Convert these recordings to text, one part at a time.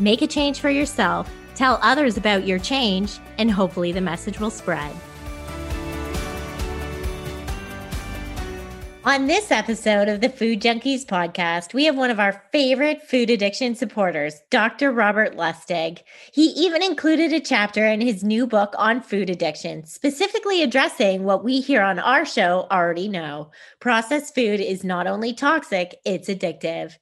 make a change for yourself, tell others about your change, and hopefully the message will spread. On this episode of the Food Junkies podcast, we have one of our favorite food addiction supporters, Dr. Robert Lustig. He even included a chapter in his new book on food addiction, specifically addressing what we here on our show already know. Processed food is not only toxic, it's addictive.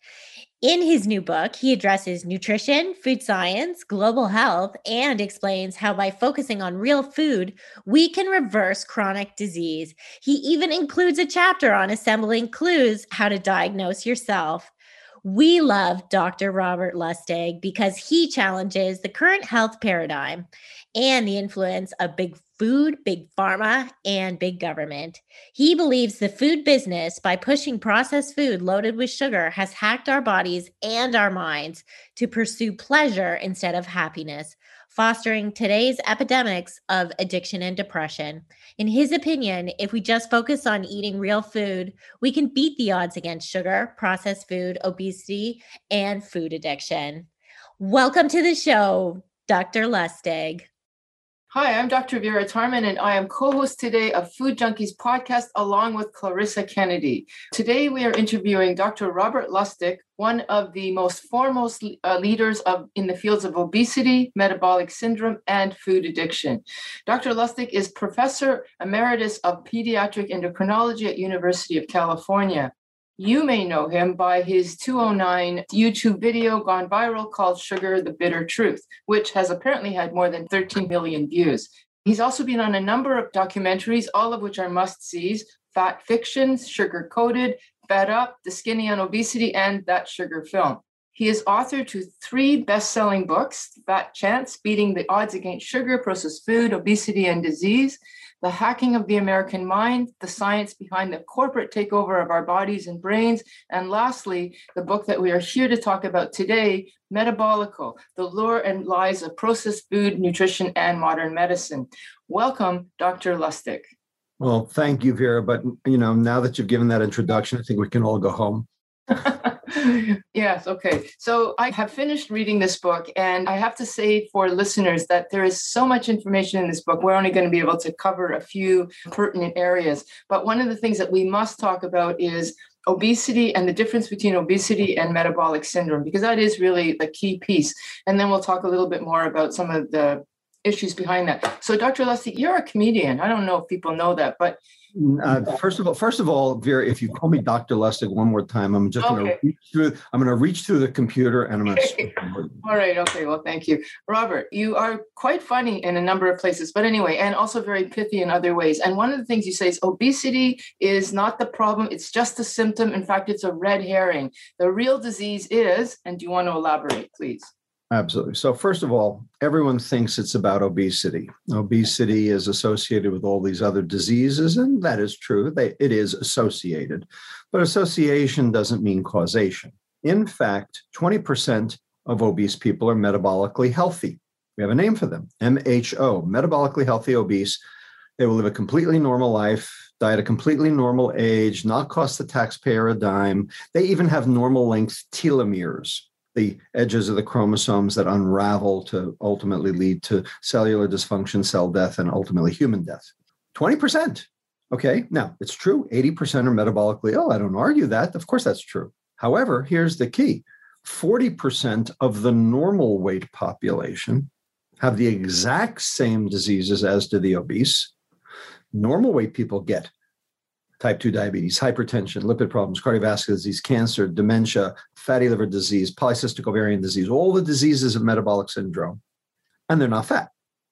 In his new book, he addresses nutrition, food science, global health, and explains how by focusing on real food, we can reverse chronic disease. He even includes a chapter on assembling clues how to diagnose yourself. We love Dr. Robert Lustig because he challenges the current health paradigm and the influence of big food, big pharma, and big government. He believes the food business, by pushing processed food loaded with sugar, has hacked our bodies and our minds to pursue pleasure instead of happiness, fostering today's epidemics of addiction and depression. In his opinion, if we just focus on eating real food, we can beat the odds against sugar, processed food, obesity, and food addiction. Welcome to the show, Dr. Lustig. Hi, I'm Dr. Vera Tarman, and I am co-host today of Food Junkies podcast, along with Clarissa Kennedy. Today, we are interviewing Dr. Robert Lustig, one of the most foremost leaders in the fields of obesity, metabolic syndrome, and food addiction. Dr. Lustig is Professor Emeritus of Pediatric Endocrinology at University of California. You may know him by his 209 YouTube video gone viral called Sugar, The Bitter Truth, which has apparently had more than 13 million views. He's also been on a number of documentaries, all of which are must-sees: Fat Fictions, Sugar Coated, Fed Up, The Skinny on Obesity, and That Sugar Film. He is author to three best-selling books: Fat Chance, Beating the Odds Against Sugar, Processed Food, Obesity, and Disease; The Hacking of the American Mind, The Science Behind the Corporate Takeover of Our Bodies and Brains; and lastly, the book that we are here to talk about today, Metabolical, The Lore and Lies of Processed Food, Nutrition, and Modern Medicine. Welcome, Dr. Lustig. Well, thank you, Vera, but now that you've given that introduction, I think we can all go home. Yes, okay. So I have finished reading this book, and I have to say for listeners that there is so much information in this book. We're only going to be able to cover a few pertinent areas. But one of the things that we must talk about is obesity and the difference between obesity and metabolic syndrome, because that is really the key piece. And then we'll talk a little bit more about some of the issues behind that. So Dr. Lustig, you're a comedian. I don't know if people know that, but first of all, Vera, if you call me Dr. Lustig one more time, I'm just going to reach through the computer and I'm going to. All right. Okay. Well, thank you, Robert. You are quite funny in a number of places, but anyway, and also very pithy in other ways. And one of the things you say is obesity is not the problem. It's just a symptom. In fact, it's a red herring. The real disease is, and do you want to elaborate, please? Absolutely. So first of all, everyone thinks it's about obesity. Obesity is associated with all these other diseases, and that is true. It is associated, but association doesn't mean causation. In fact, 20% of obese people are metabolically healthy. We have a name for them, MHO, metabolically healthy obese. They will live a completely normal life, die at a completely normal age, not cost the taxpayer a dime. They even have normal length telomeres, the edges of the chromosomes that unravel to ultimately lead to cellular dysfunction, cell death, and ultimately human death. 20%. Okay. Now, it's true. 80% are metabolically ill. I don't argue that. Of course, that's true. However, here's the key. 40% of the normal weight population have the exact same diseases as do the obese. Normal weight people get type 2 diabetes, hypertension, lipid problems, cardiovascular disease, cancer, dementia, fatty liver disease, polycystic ovarian disease, all the diseases of metabolic syndrome, and they're not fat.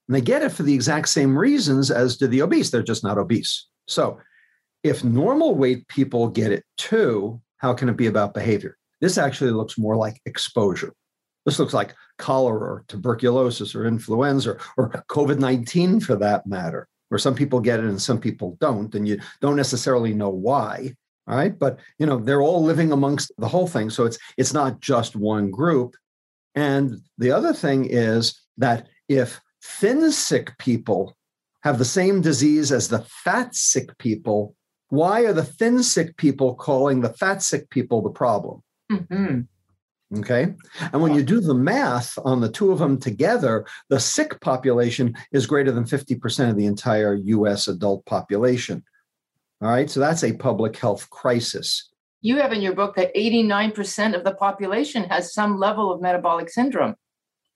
And they get it for the exact same reasons as do the obese. They're just not obese. So if normal weight people get it too, how can it be about behavior? This actually looks more like exposure. This looks like cholera or tuberculosis or influenza or COVID-19 for that matter, where some people get it and some people don't, and you don't necessarily know why. All right. But, you know, they're all living amongst the whole thing. So it's not just one group. And the other thing is that if thin sick people have the same disease as the fat sick people, why are the thin sick people calling the fat sick people the problem? Mm-hmm. Okay. And when you do the math on the two of them together, the sick population is greater than 50% of the entire U.S. adult population. All right. So that's a public health crisis. You have in your book that 89% of the population has some level of metabolic syndrome.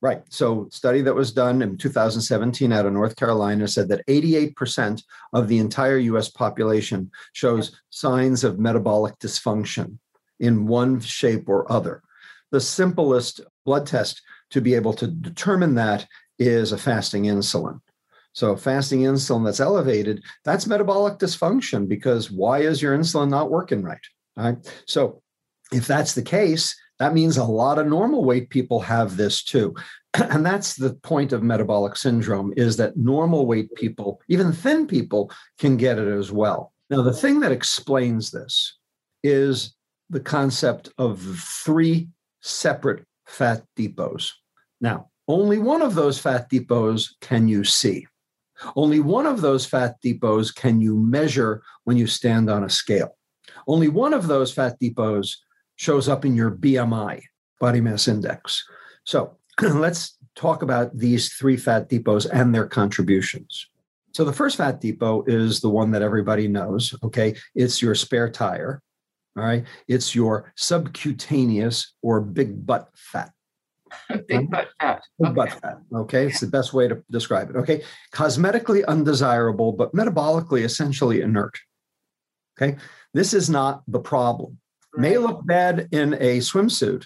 Right. So a study that was done in 2017 out of North Carolina said that 88% of the entire U.S. population shows signs of metabolic dysfunction in one shape or other. The simplest blood test to be able to determine that is a fasting insulin. So fasting insulin that's elevated, that's metabolic dysfunction, because why is your insulin not working right? All right. So if that's the case, that means a lot of normal weight people have this too. And that's the point of metabolic syndrome, is that normal weight people, even thin people, can get it as well. Now, the thing that explains this is the concept of three separate fat depots. Now, only one of those fat depots can you see. Only one of those fat depots can you measure when you stand on a scale. Only one of those fat depots shows up in your BMI, body mass index. So let's talk about these three fat depots and their contributions. So the first fat depot is the one that everybody knows, okay? It's your spare tire, all right? It's your subcutaneous or big butt fat. Big butt fat. Big butt fat, okay? It's the best way to describe it, okay? Cosmetically undesirable, but metabolically essentially inert, okay? This is not the problem. May look bad in a swimsuit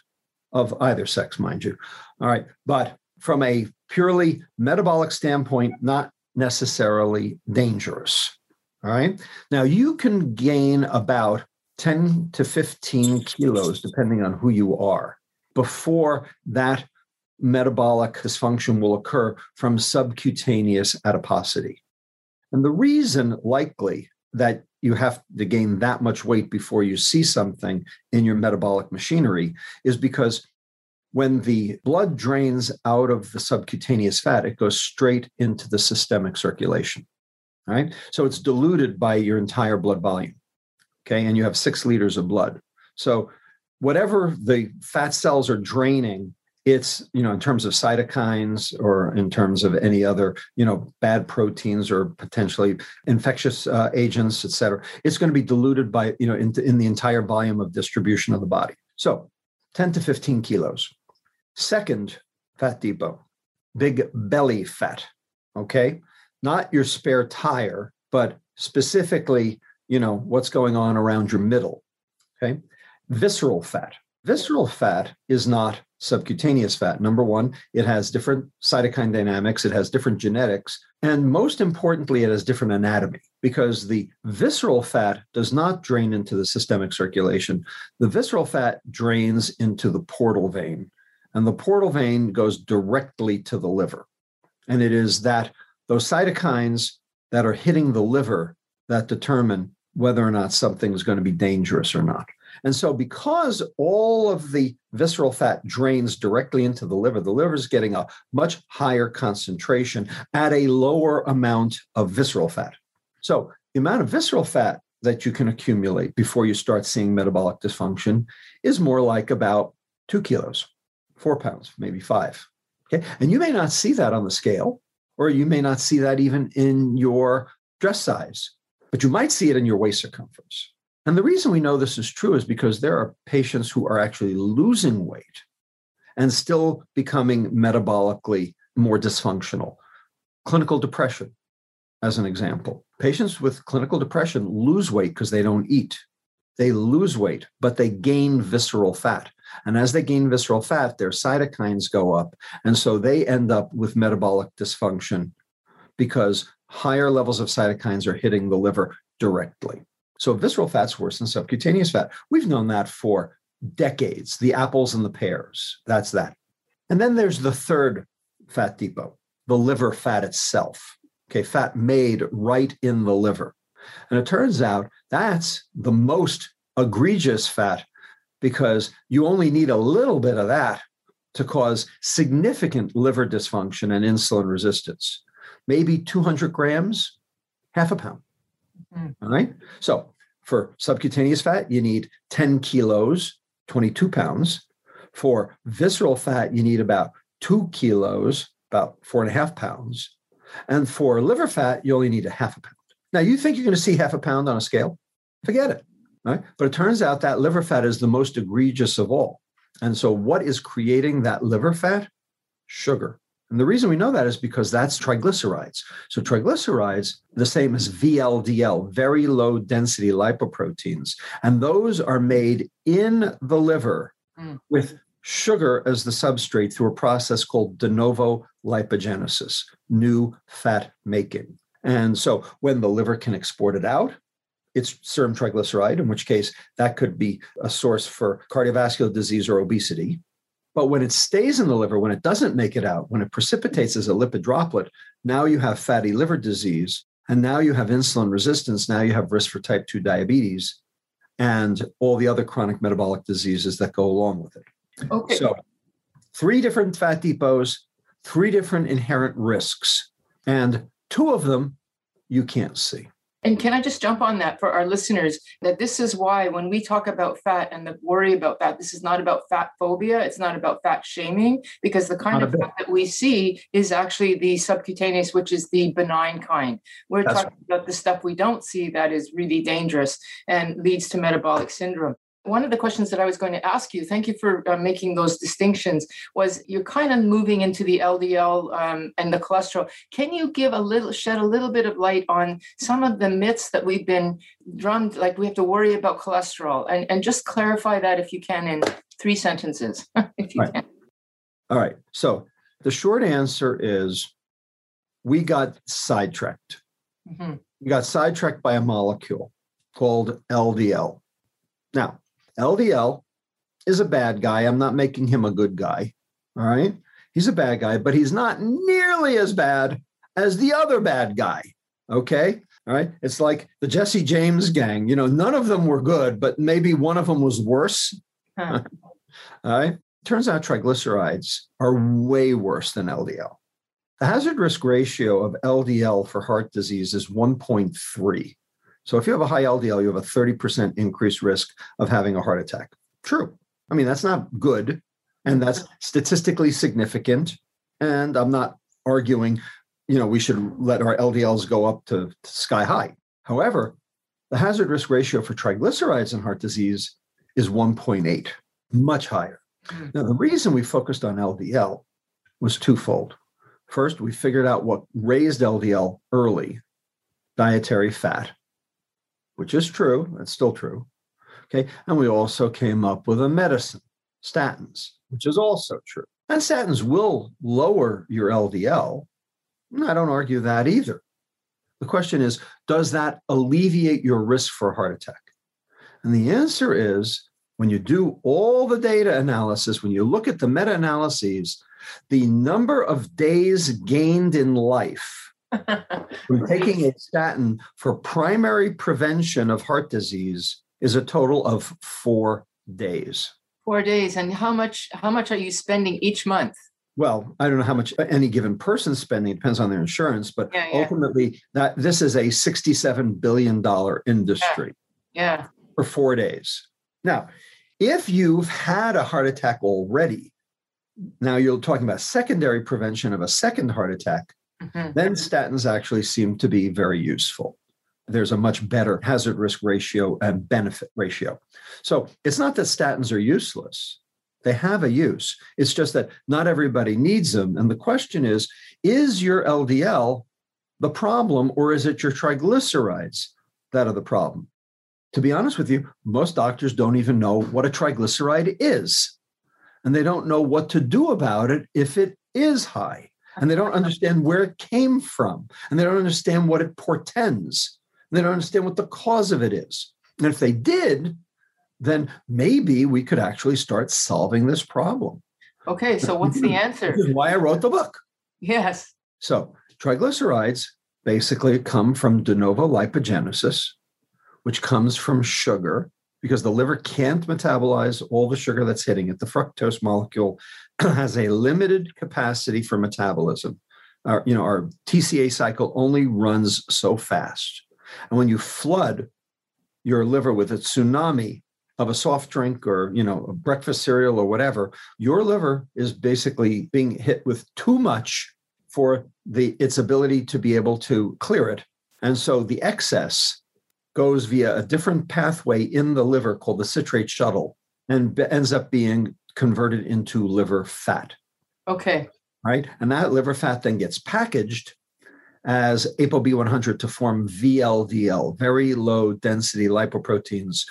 of either sex, mind you. All right. But from a purely metabolic standpoint, not necessarily dangerous. All right. Now, you can gain about 10 to 15 kilos, depending on who you are, before that metabolic dysfunction will occur from subcutaneous adiposity. And the reason likely that you have to gain that much weight before you see something in your metabolic machinery is because when the blood drains out of the subcutaneous fat, it goes straight into the systemic circulation, right? So it's diluted by your entire blood volume, okay? And you have 6 liters of blood. So whatever the fat cells are draining, it's, you know, in terms of cytokines or in terms of any other, you know, bad proteins or potentially infectious agents, et cetera, it's going to be diluted by, you know, in the entire volume of distribution of the body. So 10 to 15 kilos. Second fat depot, big belly fat, okay? Not your spare tire, but specifically, you know, what's going on around your middle, okay? Visceral fat. Visceral fat is not subcutaneous fat. Number one, it has different cytokine dynamics. It has different genetics. And most importantly, it has different anatomy, because the visceral fat does not drain into the systemic circulation. The visceral fat drains into the portal vein, and the portal vein goes directly to the liver. And it is that those cytokines that are hitting the liver that determine whether or not something is going to be dangerous or not. And so because all of the visceral fat drains directly into the liver is getting a much higher concentration at a lower amount of visceral fat. So the amount of visceral fat that you can accumulate before you start seeing metabolic dysfunction is more like about 2 kilos, 4 pounds, maybe 5. Okay. And you may not see that on the scale, or you may not see that even in your dress size, but you might see it in your waist circumference. And the reason we know this is true is because there are patients who are actually losing weight and still becoming metabolically more dysfunctional. Clinical depression, as an example. Patients with clinical depression lose weight because they don't eat. They lose weight, but they gain visceral fat. And as they gain visceral fat, their cytokines go up. And so they end up with metabolic dysfunction because higher levels of cytokines are hitting the liver directly. So visceral fat's worse than subcutaneous fat. We've known that for decades. The apples and the pears, that's that. And then there's the third fat depot, the liver fat itself. Okay, fat made right in the liver. And it turns out that's the most egregious fat because you only need a little bit of that to cause significant liver dysfunction and insulin resistance. Maybe 200 grams, half a pound. Mm-hmm. All right. So for subcutaneous fat, you need 10 kilos, 22 pounds. For visceral fat, you need about 2 kilos, about 4.5 pounds. And for liver fat, you only need a half a pound. Now, you think you're going to see half a pound on a scale? Forget it. Right? But it turns out that liver fat is the most egregious of all. And so what is creating that liver fat? Sugar. And the reason we know that is because that's triglycerides. So triglycerides, the same as VLDL, very low density lipoproteins. And those are made in the liver with sugar as the substrate through a process called de novo lipogenesis, new fat making. And so when the liver can export it out, it's serum triglyceride, in which case that could be a source for cardiovascular disease or obesity. But when it stays in the liver, when it doesn't make it out, when it precipitates as a lipid droplet, now you have fatty liver disease, and now you have insulin resistance, now you have risk for type 2 diabetes, and all the other chronic metabolic diseases that go along with it. Okay. So 3 different fat depots, 3 different inherent risks, and 2 of them you can't see. And can I just jump on that for our listeners, that this is why when we talk about fat and the worry about fat, this is not about fat phobia. It's not about fat shaming, because the kind of fat that we see is actually the subcutaneous, which is the benign kind. We're talking about the stuff we don't see that is really dangerous and leads to metabolic syndrome. One of the questions that I was going to ask you, thank you for making those distinctions, was you're kind of moving into the LDL and the cholesterol. Can you give shed a little bit of light on some of the myths that we've been drummed, like we have to worry about cholesterol, and just clarify that if you can in 3 sentences, if you can. All right. So the short answer is we got sidetracked. Mm-hmm. We got sidetracked by a molecule called LDL. Now, LDL is a bad guy. I'm not making him a good guy, all right? He's a bad guy, but he's not nearly as bad as the other bad guy, okay? All right? It's like the Jesse James gang. You know, none of them were good, but maybe one of them was worse. Huh. All right? Turns out triglycerides are way worse than LDL. The hazard risk ratio of LDL for heart disease is 1.3. So if you have a high LDL, you have a 30% increased risk of having a heart attack. True. I mean, that's not good. And that's statistically significant. And I'm not arguing, you know, we should let our LDLs go up to sky high. However, the hazard risk ratio for triglycerides in heart disease is 1.8, much higher. Now, the reason we focused on LDL was twofold. First, we figured out what raised LDL early, dietary fat, which is true, that's still true, okay? And we also came up with a medicine, statins, which is also true. And statins will lower your LDL. I don't argue that either. The question is, does that alleviate your risk for a heart attack? And the answer is, when you do all the data analysis, when you look at the meta-analyses, the number of days gained in life from taking a statin for primary prevention of heart disease is a total of 4 days. 4 days. And how much are you spending each month? Well, I don't know how much any given person's spending. It depends on their insurance. But ultimately, this is a $67 billion industry for 4 days. Now, if you've had a heart attack already, now you're talking about secondary prevention of a second heart attack. Mm-hmm. Then statins actually seem to be very useful. There's a much better hazard risk ratio and benefit ratio. So it's not that statins are useless. They have a use. It's just that not everybody needs them. And the question is your LDL the problem, or is it your triglycerides that are the problem? To be honest with you, most doctors don't even know what a triglyceride is. And they don't know what to do about it if it is high. And they don't understand where it came from. And they don't understand what it portends. They don't understand what the cause of it is. And if they did, then maybe we could actually start solving this problem. Okay, so what's the answer? This is why I wrote the book. Yes. So triglycerides basically come from de novo lipogenesis, which comes from sugar, because the liver can't metabolize all the sugar that's hitting it. The fructose molecule has a limited capacity for metabolism. Our TCA cycle only runs so fast. And when you flood your liver with a tsunami of a soft drink or, a breakfast cereal or whatever, your liver is basically being hit with too much for its ability to be able to clear it. And so the excess goes via a different pathway in the liver called the citrate shuttle and ends up being converted into liver fat. Okay. Right? And that liver fat then gets packaged as ApoB100 to form VLDL, very low density lipoproteins.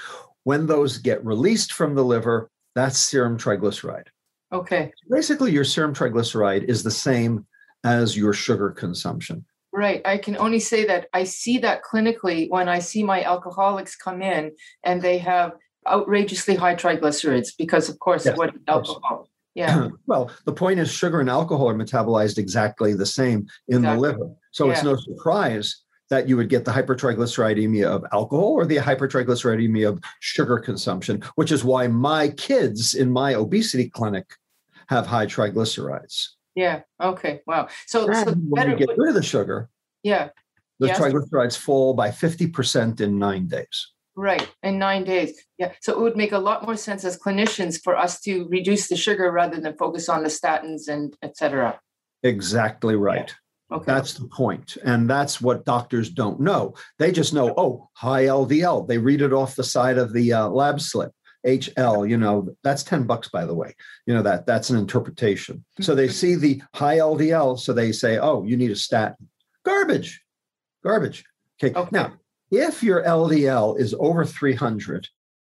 When those get released from the liver, that's serum triglyceride. Okay. Basically, your serum triglyceride is the same as your sugar consumption. Right. I can only say that I see that clinically when I see my alcoholics come in and they have outrageously high triglycerides because, of course, yes, what is alcohol? Yeah. Well, the point is sugar and alcohol are metabolized exactly the same in the liver. So it's no surprise that you would get the hypertriglyceridemia of alcohol or the hypertriglyceridemia of sugar consumption, which is why my kids in my obesity clinic have high triglycerides. Yeah. Okay. Wow. So when you get rid of the sugar, triglycerides fall by 50% in 9 days. Right. In 9 days. Yeah. So it would make a lot more sense as clinicians for us to reduce the sugar rather than focus on the statins and et cetera. Exactly right. Yeah. Okay. That's the point. And that's what doctors don't know. They just know, high LDL. They read it off the side of the lab slip. HL, that's $10, by the way, that's an interpretation. So they see the high LDL. So they say, you need a statin. Garbage. Okay. Now, if your LDL is over 300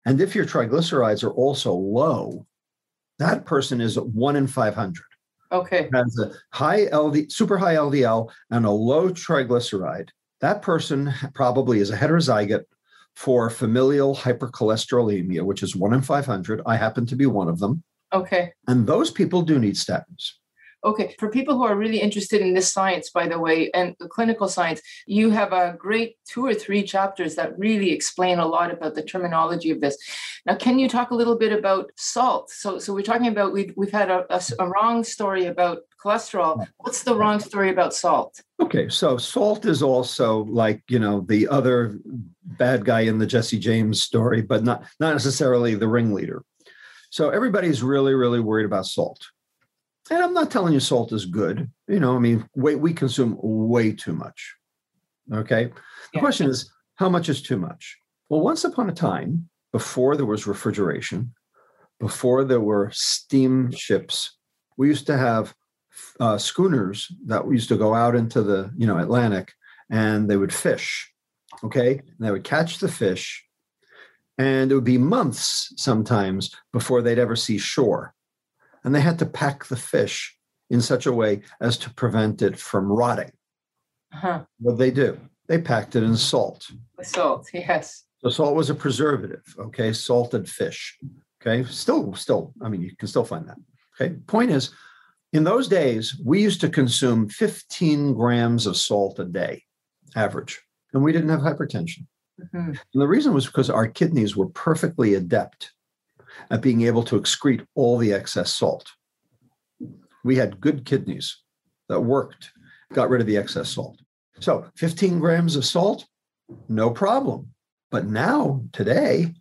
and if your triglycerides are also low, that person is 1 in 500. Okay. Has a super high LDL and a low triglyceride. That person probably is a heterozygote for familial hypercholesterolemia, which is 1 in 500. I happen to be one of them. Okay. And those people do need statins. Okay. For people who are really interested in this science, by the way, and the clinical science, you have a great 2 or 3 chapters that really explain a lot about the terminology of this. Now, can you talk a little bit about salt? So we're talking about, we've had a wrong story about cholesterol. What's the wrong story about salt? Okay. So salt is also like, the other bad guy in the Jesse James story, but not necessarily the ringleader. So everybody's really, really worried about salt. And I'm not telling you salt is good. We consume way too much. Okay. The question is, how much is too much? Well, once upon a time, before there was refrigeration, before there were steamships, we used to have schooners that used to go out into the, Atlantic, and they would fish. Okay. And they would catch the fish, and it would be months sometimes before they'd ever see shore. And they had to pack the fish in such a way as to prevent it from rotting. Uh-huh. What they do? They packed it in salt. With salt, yes. So salt was a preservative, okay? Salted fish, okay? Still, you can still find that, okay? Point is, in those days, we used to consume 15 grams of salt a day, average, and we didn't have hypertension. Mm-hmm. And the reason was because our kidneys were perfectly adept at being able to excrete all the excess salt. We had good kidneys that worked, got rid of the excess salt. So 15 grams of salt, no problem. But now, today,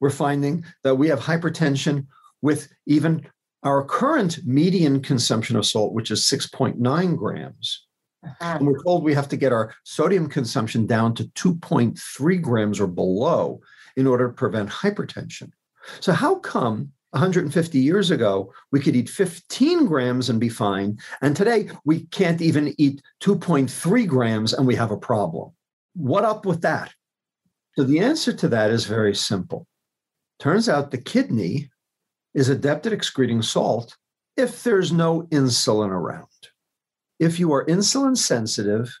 we're finding that we have hypertension with even our current median consumption of salt, which is 6.9 grams. Uh-huh. And we're told we have to get our sodium consumption down to 2.3 grams or below in order to prevent hypertension. So how come 150 years ago, we could eat 15 grams and be fine, and today we can't even eat 2.3 grams and we have a problem? What up with that? So the answer to that is very simple. Turns out the kidney is adept at excreting salt if there's no insulin around. If you are insulin sensitive,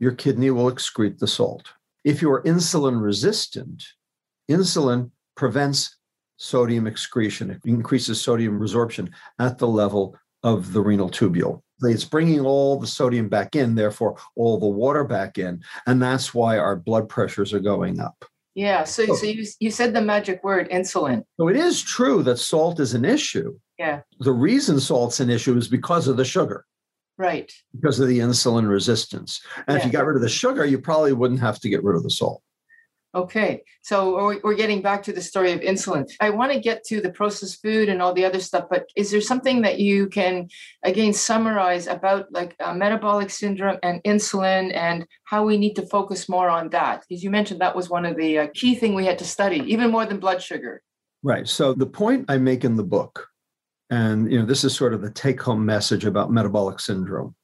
your kidney will excrete the salt. If you are insulin resistant, insulin prevents sodium excretion. It increases sodium resorption at the level of the renal tubule. It's bringing all the sodium back in, therefore all the water back in, and that's why our blood pressures are going up. Yeah, so you said the magic word, insulin. So it is true that salt is an issue. Yeah. The reason salt's an issue is because of the sugar. Right. Because of the insulin resistance. And if you got rid of the sugar, you probably wouldn't have to get rid of the salt. Okay, so we're getting back to the story of insulin. I want to get to the processed food and all the other stuff, but is there something that you can, again, summarize about like metabolic syndrome and insulin and how we need to focus more on that? Because you mentioned that was one of the key thing we had to study, even more than blood sugar. Right, so the point I make in the book, and this is sort of the take-home message about metabolic syndrome.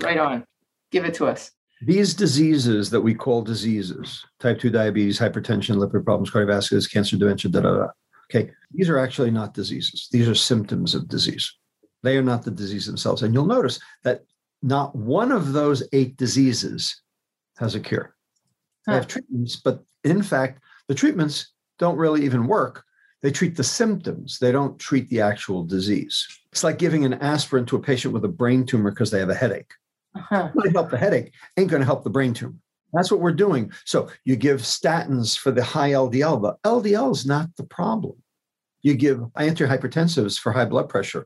Right on. Give it to us. These diseases that we call diseases, type 2 diabetes, hypertension, lipid problems, cardiovascular disease, cancer, dementia, Okay, these are actually not diseases. These are symptoms of disease. They are not the disease themselves. And you'll notice that not one of those 8 diseases has a cure. They have treatments, but in fact, the treatments don't really even work. They treat the symptoms. They don't treat the actual disease. It's like giving an aspirin to a patient with a brain tumor because they have a headache. It's going to help the headache, ain't going to help the brain tumor. That's what we're doing. So you give statins for the high LDL, but LDL is not the problem. You give antihypertensives for high blood pressure.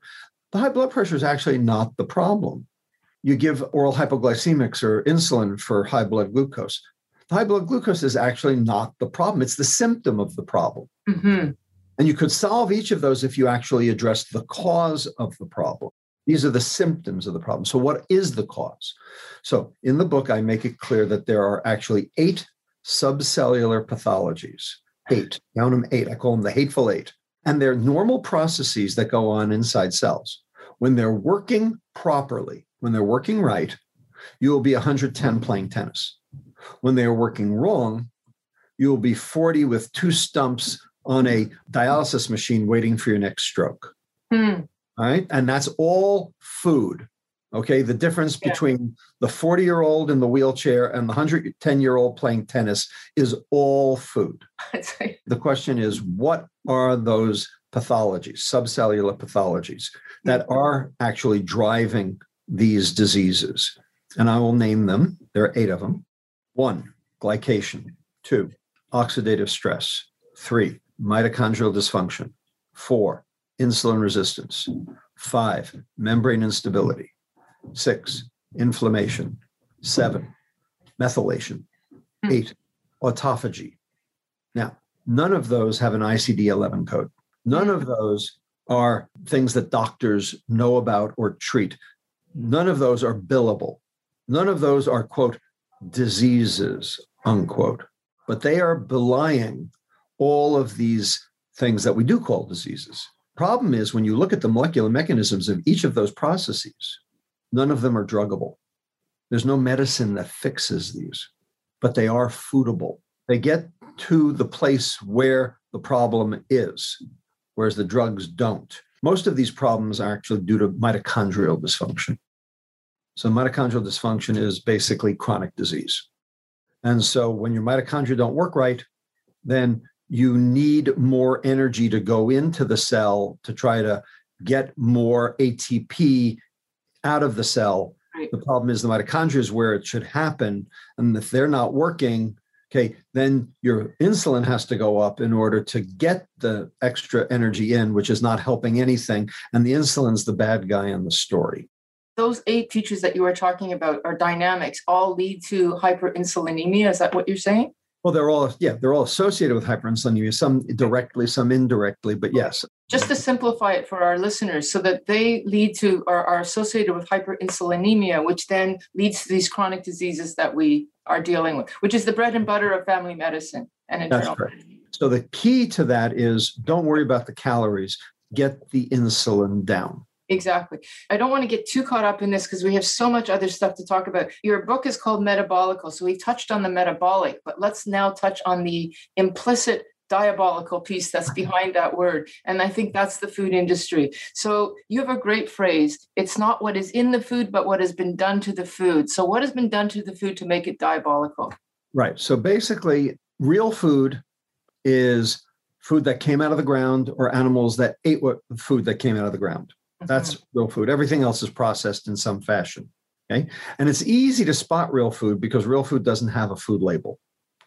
The high blood pressure is actually not the problem. You give oral hypoglycemics or insulin for high blood glucose. The high blood glucose is actually not the problem. It's the symptom of the problem. Mm-hmm. And you could solve each of those if you actually address the cause of the problem. These are the symptoms of the problem. So what is the cause? So in the book, I make it clear that there are actually 8 subcellular pathologies. 8. Count them 8. I call them the hateful 8. And they're normal processes that go on inside cells. When they're working properly, when they're working right, you will be 110 playing tennis. When they're working wrong, you will be 40 with 2 stumps on a dialysis machine waiting for your next stroke. Hmm. All right. And that's all food. Okay. The difference between the 40-year-old in the wheelchair and the 110-year-old playing tennis is all food. The question is, what are those pathologies, subcellular pathologies that are actually driving these diseases? And I will name them. There are 8 of them. 1, glycation. 2, oxidative stress. 3, mitochondrial dysfunction. 4, insulin resistance. 5, membrane instability. 6, inflammation. 7, methylation. 8, autophagy. Now, none of those have an ICD-11 code. None of those are things that doctors know about or treat. None of those are billable. None of those are, quote, diseases, unquote. But they are belying all of these things that we do call diseases. Problem is, when you look at the molecular mechanisms of each of those processes, none of them are druggable. There's no medicine that fixes these, but they are foodable. They get to the place where the problem is, whereas the drugs don't. Most of these problems are actually due to mitochondrial dysfunction. So mitochondrial dysfunction is basically chronic disease. And so when your mitochondria don't work right, then you need more energy to go into the cell to try to get more ATP out of the cell. Right. The problem is the mitochondria is where it should happen. And if they're not working, okay, then your insulin has to go up in order to get the extra energy in, which is not helping anything. And the insulin's the bad guy in the story. Those 8 features that you were talking about are dynamics, all lead to hyperinsulinemia. Is that what you're saying? Well, they're all associated with hyperinsulinemia, some directly, some indirectly, but yes. Just to simplify it for our listeners so that they lead to or are associated with hyperinsulinemia, which then leads to these chronic diseases that we are dealing with, which is the bread and butter of family medicine and internal medicine. So the key to that is don't worry about the calories, get the insulin down. Exactly. I don't want to get too caught up in this because we have so much other stuff to talk about. Your book is called Metabolical. So we touched on the metabolic, but let's now touch on the implicit diabolical piece that's behind that word. And I think that's the food industry. So you have a great phrase. It's not what is in the food, but what has been done to the food. So what has been done to the food to make it diabolical? Right. So basically, real food is food that came out of the ground or animals that ate what food that came out of the ground. That's real food. Everything else is processed in some fashion. Okay. And it's easy to spot real food because real food doesn't have a food label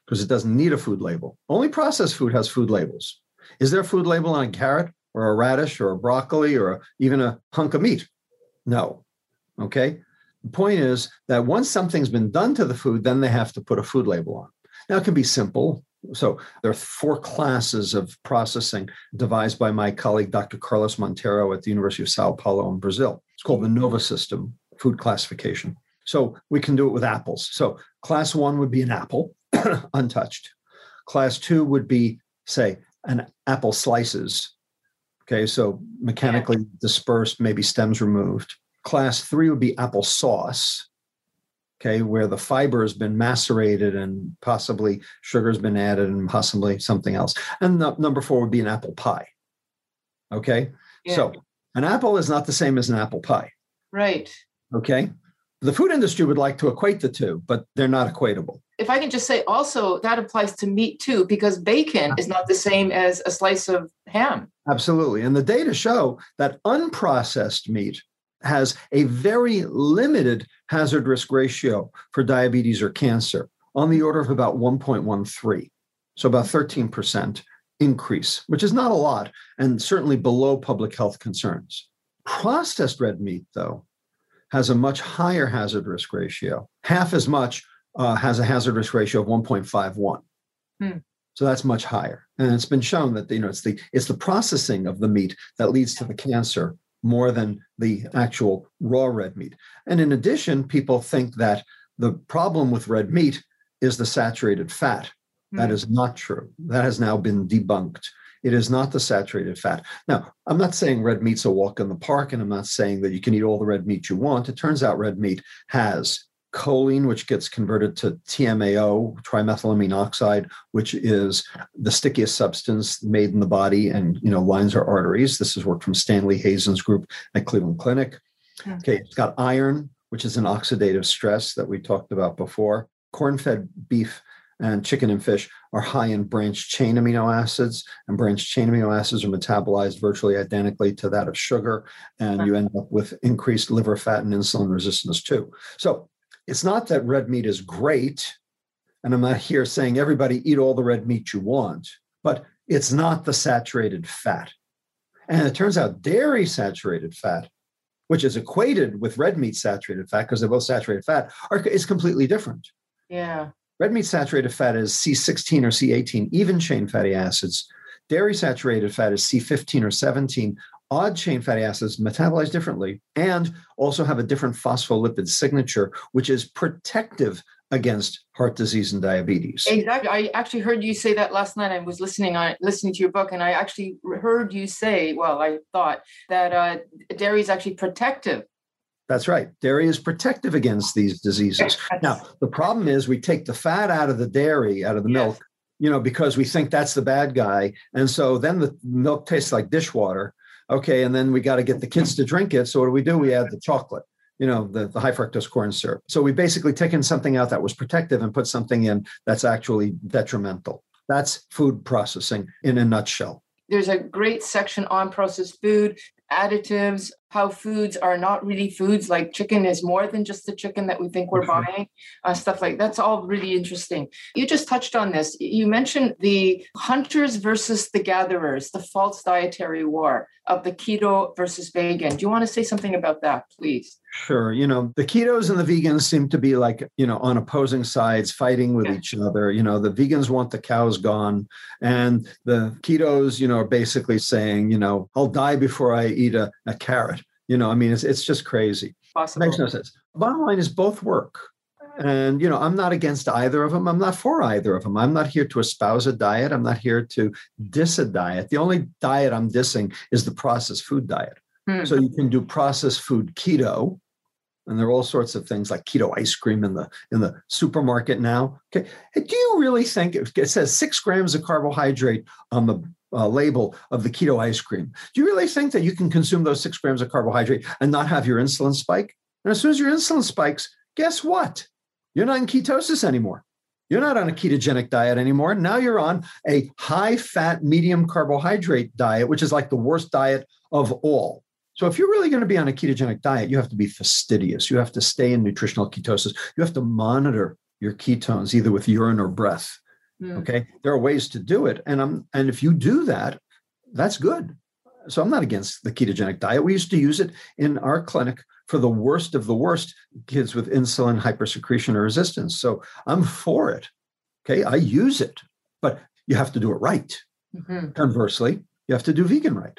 because it doesn't need a food label. Only processed food has food labels. Is there a food label on a carrot or a radish or a broccoli or even a hunk of meat? No. Okay. The point is that once something's been done to the food, then they have to put a food label on. Now, it can be simple. So there are four classes of processing devised by my colleague, Dr. Carlos Monteiro at the University of Sao Paulo in Brazil. It's called the Nova System, food classification. So we can do it with apples. So class one would be an apple, untouched. Class two would be, say, an apple slices. Okay, so mechanically dispersed, maybe stems removed. Class three would be apple sauce. Okay, where the fiber has been macerated and possibly sugar has been added and possibly something else. And number four would be an apple pie. Okay, so an apple is not the same as an apple pie. Right. Okay, the food industry would like to equate the two, but they're not equatable. If I can just say also, that applies to meat too, because bacon is not the same as a slice of ham. Absolutely. And the data show that unprocessed meat has a very limited hazard risk ratio for diabetes or cancer on the order of about 1.13. So about 13% increase, which is not a lot and certainly below public health concerns. Processed red meat, though, has a much higher hazard risk ratio. Half as much has a hazard risk ratio of 1.51. So that's much higher. And it's been shown that, you know, it's the processing of the meat that leads to the cancer more than the actual raw red meat. And in addition, people think that the problem with red meat is the saturated fat. That is not true. That has now been debunked. It is not the saturated fat. Now, I'm not saying red meat's a walk in the park, and I'm not saying that you can eat all the red meat you want. It turns out red meat has choline, which gets converted to TMAO, trimethylamine oxide, which is the stickiest substance made in the body and, you know, lines our arteries. This is work from Stanley Hazen's group at Cleveland Clinic. Okay, it's got iron, which is an oxidative stress that we talked about before. Corn-fed beef and chicken and fish are high in branched chain amino acids, and branched chain amino acids are metabolized virtually identically to that of sugar, and you end up with increased liver fat and insulin resistance too. So it's not that red meat is great, and I'm not here saying everybody eat all the red meat you want, but it's not the saturated fat. And it turns out dairy saturated fat, which is equated with red meat saturated fat because they're both saturated fat, is completely different. Yeah. Red meat saturated fat is C16 or C18, even chain fatty acids. Dairy saturated fat is C15 or 17. Odd chain fatty acids metabolize differently and also have a different phospholipid signature, which is protective against heart disease and diabetes. Exactly. I actually heard you say that last night. I was listening to your book, and I actually heard you say, well, I thought that dairy is actually protective. That's right. Dairy is protective against these diseases. Now, the problem is we take the fat out of the dairy, out of the milk, you know, because we think that's the bad guy. And so then the milk tastes like dishwater. Okay, and then we got to get the kids to drink it. So what do? We add the chocolate, you know, the high fructose corn syrup. So we basically taken something out that was protective and put something in that's actually detrimental. That's food processing in a nutshell. There's a great section on processed food, additives, how foods are not really foods, like chicken is more than just the chicken that we think we're buying, stuff like that's all really interesting. You just touched on this. You mentioned the hunters versus the gatherers, the false dietary war of the keto versus vegan. Do you want to say something about that, please? Sure. You know, the ketos and the vegans seem to be like, you know, on opposing sides fighting with each other. You know, the vegans want the cows gone, and the ketos, you know, are basically saying, you know, I'll die before I eat a carrot. You know, I mean, it's just crazy. Possible. It makes no sense. Bottom line is both work. And, you know, I'm not against either of them. I'm not for either of them. I'm not here to espouse a diet. I'm not here to diss a diet. The only diet I'm dissing is the processed food diet. So you can do processed food keto. And there are all sorts of things like keto ice cream in the supermarket now. Okay. Do you really think it says 6 grams of carbohydrate on the label of the keto ice cream? Do you really think that you can consume those 6 grams of carbohydrate and not have your insulin spike? And as soon as your insulin spikes, guess what? You're not in ketosis anymore. You're not on a ketogenic diet anymore. Now you're on a high-fat, medium-carbohydrate diet, which is like the worst diet of all. So if you're really going to be on a ketogenic diet, you have to be fastidious. You have to stay in nutritional ketosis. You have to monitor your ketones, either with urine or breath. Mm. Okay, there are ways to do it. And if you do that, that's good. So I'm not against the ketogenic diet. We used to use it in our clinic for the worst of the worst, kids with insulin hypersecretion or resistance. So I'm for it. Okay, I use it, but you have to do it right. Mm-hmm. Conversely, you have to do vegan right.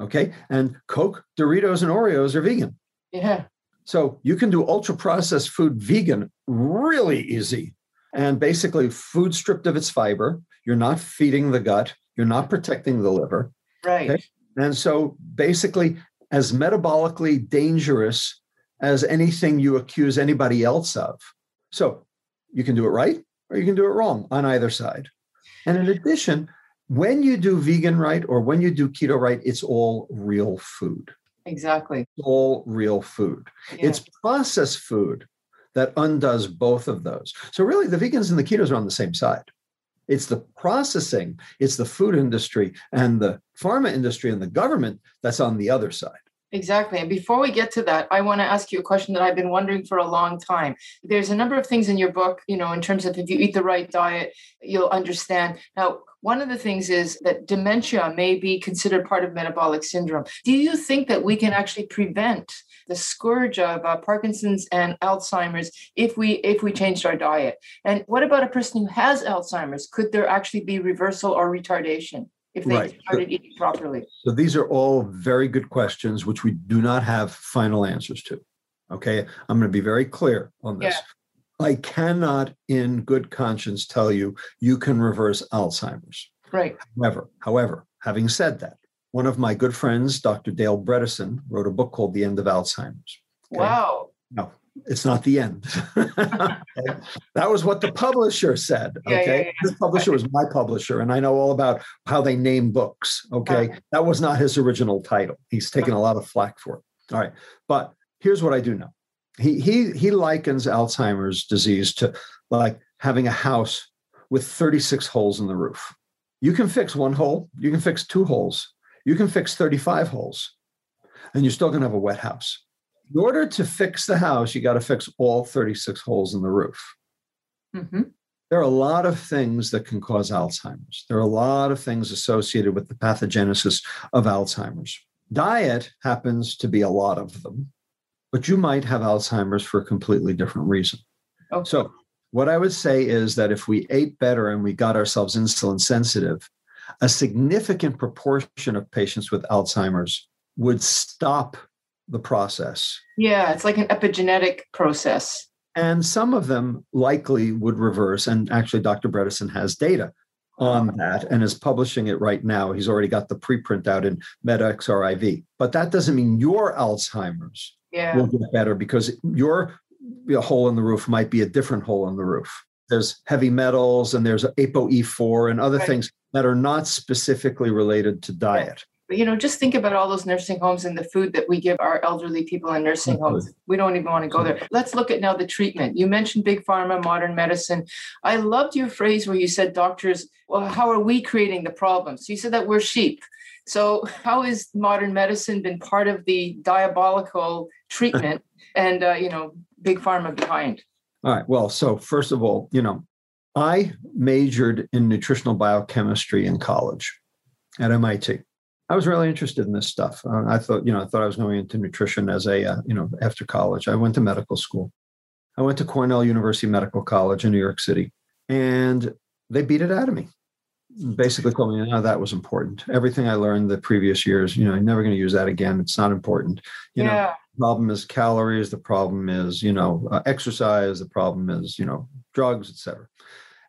Okay, and Coke, Doritos, and Oreos are vegan. Yeah. So you can do ultra-processed food vegan really easy. And basically, food stripped of its fiber. You're not feeding the gut. You're not protecting the liver. Right. Okay? And so basically, as metabolically dangerous as anything you accuse anybody else of. So you can do it right or you can do it wrong on either side. And in addition, when you do vegan right or when you do keto right, it's all real food. Exactly. All real food. Yeah. It's processed food that undoes both of those. So really, the vegans and the ketos are on the same side. It's the processing, it's the food industry and the pharma industry and the government that's on the other side. Exactly. And before we get to that, I want to ask you a question that I've been wondering for a long time. There's a number of things in your book, you know, in terms of if you eat the right diet, you'll understand. Now, one of the things is that dementia may be considered part of metabolic syndrome. Do you think that we can actually prevent the scourge of Parkinson's and Alzheimer's if we changed our diet? And what about a person who has Alzheimer's? Could there actually be reversal or retardation if they started eating properly? So these are all very good questions, which we do not have final answers to. Okay, I'm going to be very clear on this. Yeah. I cannot in good conscience tell you, you can reverse Alzheimer's. Right. However, having said that, one of my good friends, Dr. Dale Bredesen, wrote a book called The End of Alzheimer's. Okay? Wow. No, it's not the end. That was what the publisher said. Okay. Yeah. This publisher was my publisher, and I know all about how they name books. Okay. That was not his original title. He's taken a lot of flack for it. All right. But here's what I do know. He likens Alzheimer's disease to like having a house with 36 holes in the roof. You can fix one hole, you can fix two holes. You can fix 35 holes, and you're still going to have a wet house. In order to fix the house, you got to fix all 36 holes in the roof. Mm-hmm. There are a lot of things that can cause Alzheimer's. There are a lot of things associated with the pathogenesis of Alzheimer's. Diet happens to be a lot of them, but you might have Alzheimer's for a completely different reason. Okay. So what I would say is that if we ate better and we got ourselves insulin sensitive, a significant proportion of patients with Alzheimer's would stop the process. Yeah, it's like an epigenetic process. And some of them likely would reverse. And actually, Dr. Bredesen has data on that and is publishing it right now. He's already got the preprint out in MedXRIV. But that doesn't mean your Alzheimer's will get better, because your hole in the roof might be a different hole in the roof. There's heavy metals and there's ApoE4 and other things that are not specifically related to diet. But, you know, just think about all those nursing homes and the food that we give our elderly people in nursing homes. We don't even want to go there. Let's look at now the treatment. You mentioned big pharma, modern medicine. I loved your phrase where you said doctors, well, how are we creating the problems? You said that we're sheep. So how has modern medicine been part of the diabolical treatment and, you know, big pharma behind? All right. Well, so first of all, you know, I majored in nutritional biochemistry in college at MIT. I was really interested in this stuff. I thought I was going into nutrition as a, after college. I went to medical school. I went to Cornell University Medical College in New York City, and they beat it out of me. Basically told me, that was important. Everything I learned the previous years, I'm never going to use that again. It's not important. You know, the problem is calories. The problem is, exercise. The problem is, drugs, et cetera.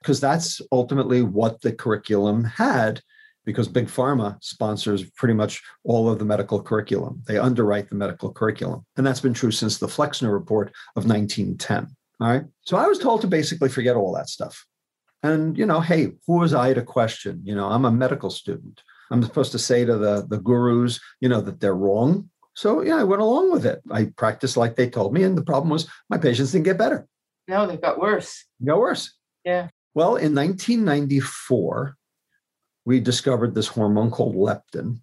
Because that's ultimately what the curriculum had, because Big Pharma sponsors pretty much all of the medical curriculum. They underwrite the medical curriculum. And that's been true since the Flexner Report of 1910. All right. So I was told to basically forget all that stuff. And, hey, who was I to question? I'm a medical student. I'm supposed to say to the gurus, that they're wrong. So, I went along with it. I practiced like they told me. And the problem was my patients didn't get better. No, they got worse. Yeah. Well, in 1994, we discovered this hormone called leptin.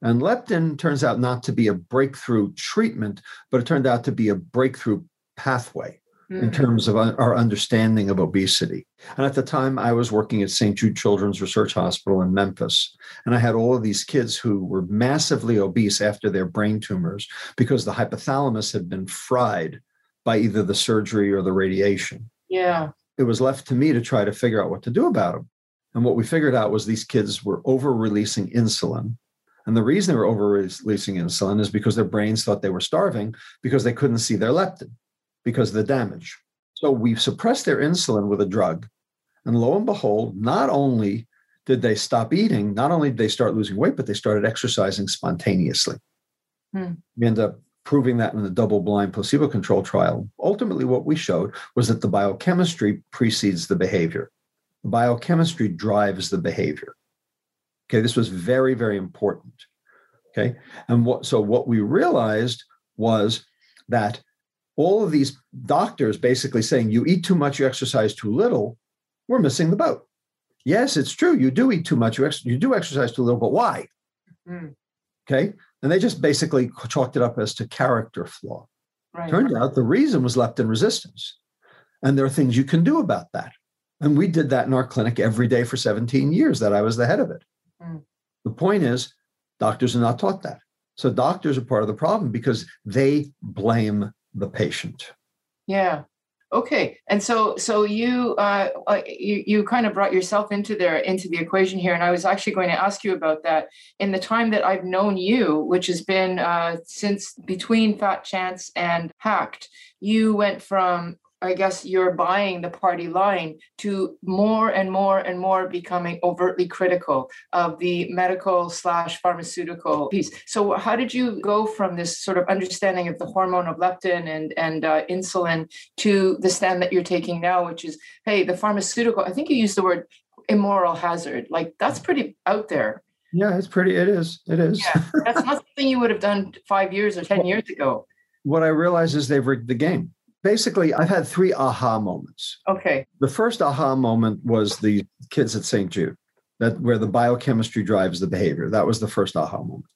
And leptin turns out not to be a breakthrough treatment, but it turned out to be a breakthrough pathway in terms of our understanding of obesity. And at the time, I was working at St. Jude Children's Research Hospital in Memphis. And I had all of these kids who were massively obese after their brain tumors because the hypothalamus had been fried by either the surgery or the radiation. Yeah. It was left to me to try to figure out what to do about them. And what we figured out was these kids were over-releasing insulin. And the reason they were over-releasing insulin is because their brains thought they were starving because they couldn't see their leptin because of the damage. So we suppressed their insulin with a drug. And lo and behold, not only did they stop eating, not only did they start losing weight, but they started exercising spontaneously. We ended up proving that in the double-blind placebo-controlled trial. Ultimately, what we showed was that the biochemistry precedes the behavior. The biochemistry drives the behavior. Okay, this was very, very important. Okay, and what we realized was that all of these doctors basically saying, you eat too much, you exercise too little, we're missing the boat. Yes, it's true. You do eat too much, you do exercise too little, but why? Okay, and they just basically chalked it up as to character flaw. Right. Turned out the reason was leptin resistance. And there are things you can do about that. And we did that in our clinic every day for 17 years that I was the head of it. The point is, doctors are not taught that. So doctors are part of the problem because they blame the patient. Yeah. Okay. And so you kind of brought yourself into the equation here. And I was actually going to ask you about that. In the time that I've known you, which has been since between Fat Chance and Hacked, you went from, I guess, you're buying the party line to more and more and more becoming overtly critical of the medical/pharmaceutical piece. So how did you go from this sort of understanding of the hormone of leptin and insulin to the stand that you're taking now, which is, hey, the pharmaceutical, I think you used the word immoral hazard. Like, that's pretty out there. Yeah, it is. Yeah, that's not something you would have done 5 years or 10 years ago. What I realize is they've rigged the game. Basically, I've had three aha moments. Okay. The first aha moment was the kids at St. Jude, where the biochemistry drives the behavior. That was the first aha moment.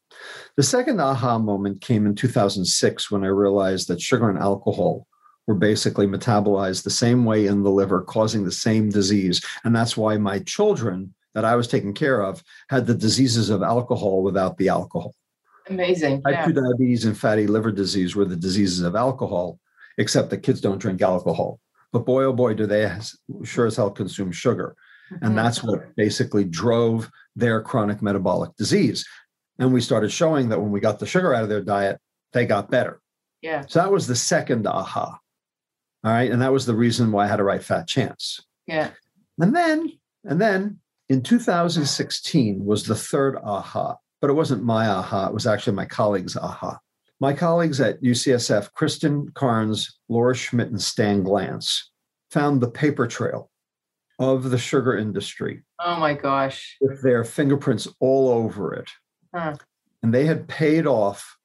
The second aha moment came in 2006 when I realized that sugar and alcohol were basically metabolized the same way in the liver, causing the same disease. And that's why my children that I was taking care of had the diseases of alcohol without the alcohol. Amazing. Type 2 diabetes and fatty liver disease were the diseases of alcohol, except that kids don't drink alcohol. But boy, oh boy, do they sure as hell consume sugar. And that's what basically drove their chronic metabolic disease. And we started showing that when we got the sugar out of their diet, they got better. Yeah. So that was the second aha. All right. And that was the reason why I had to write Fat Chance. Yeah. And then in 2016 was the third aha, but it wasn't my aha. It was actually my colleague's aha. My colleagues at UCSF, Kristen Carnes, Laura Schmidt, and Stan Glantz, found the paper trail of the sugar industry. Oh, my gosh. With their fingerprints all over it. Huh. And they had paid off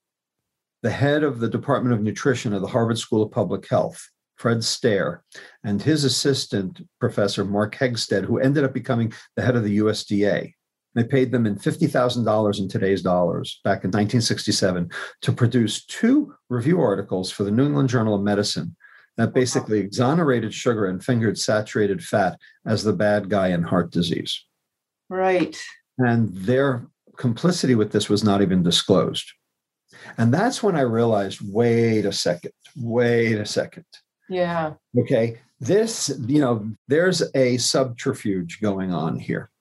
the head of the Department of Nutrition of the Harvard School of Public Health, Fred Stair, and his assistant, Professor Mark Hegstead, who ended up becoming the head of the USDA. They paid them in $50,000 in today's dollars back in 1967 to produce two review articles for the New England Journal of Medicine that basically exonerated sugar and fingered saturated fat as the bad guy in heart disease. Right. And their complicity with this was not even disclosed. And that's when I realized, wait a second. Yeah. Okay. This, there's a subterfuge going on here.